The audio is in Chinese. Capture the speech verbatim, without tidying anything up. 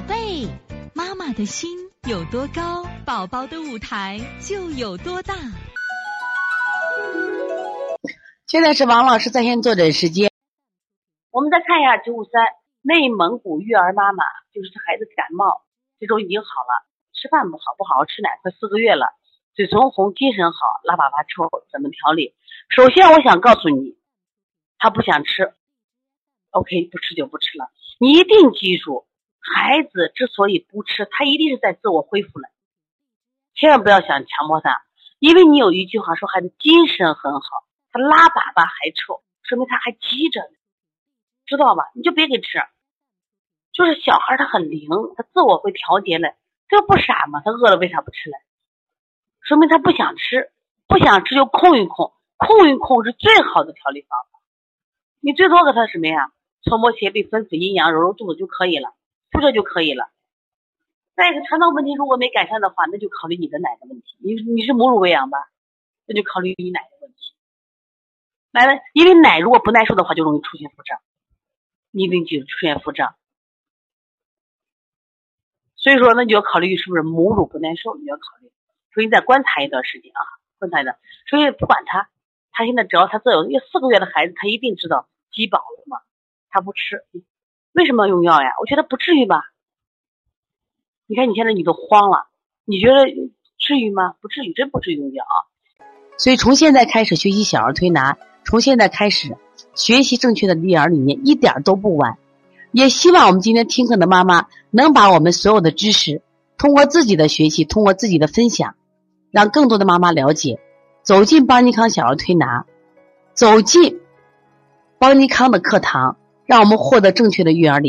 宝贝，妈妈的心有多高，宝宝的舞台就有多大。现在是王老师在线坐诊时间，我们再看一下九五三，内蒙古育儿妈妈，就是孩子感冒，这周已经好了，吃饭不好不好吃奶，快四个月了，嘴唇红，精神好，拉粑粑臭，怎么调理？首先我想告诉你，他不想吃 OK， 不吃就不吃了。你一定记住，孩子之所以不吃，他一定是在自我恢复了，千万不要想强迫他。因为你有一句话说孩子精神很好，他拉粑粑还臭，说明他还急着呢，知道吧？你就别给吃。就是小孩他很灵，他自我会调节了，这不傻吗？他饿了为啥不吃了？说明他不想吃，不想吃就控一控，控一控是最好的调理方法。你最多给他什么呀？搓摩斜背，分子阴阳，揉揉肚子就可以了，就这就可以了。再一个，肠道问题如果没改善的话，那就考虑你的奶的问题。你你是母乳喂养吧，那就考虑你奶的问题。奶的，因为奶如果不耐受的话，就容易出现腹胀，你一定就出现腹胀。所以说，那你就要考虑是不是母乳不耐受，你要考虑。所以你再观察一段时间啊，观察一段。所以不管他，他现在只要他这有一个四个月的孩子，他一定知道饥饱了嘛，他不吃。为什么要用药呀？我觉得不至于吧。你看你现在你都慌了，你觉得至于吗？不至于，真不至于用药啊。所以从现在开始学习小儿推拿，从现在开始学习正确的育儿理念，一点都不晚。也希望我们今天听课的妈妈能把我们所有的知识，通过自己的学习，通过自己的分享，让更多的妈妈了解，走进邦尼康小儿推拿，走进邦尼康的课堂，让我们获得正确的育儿理念。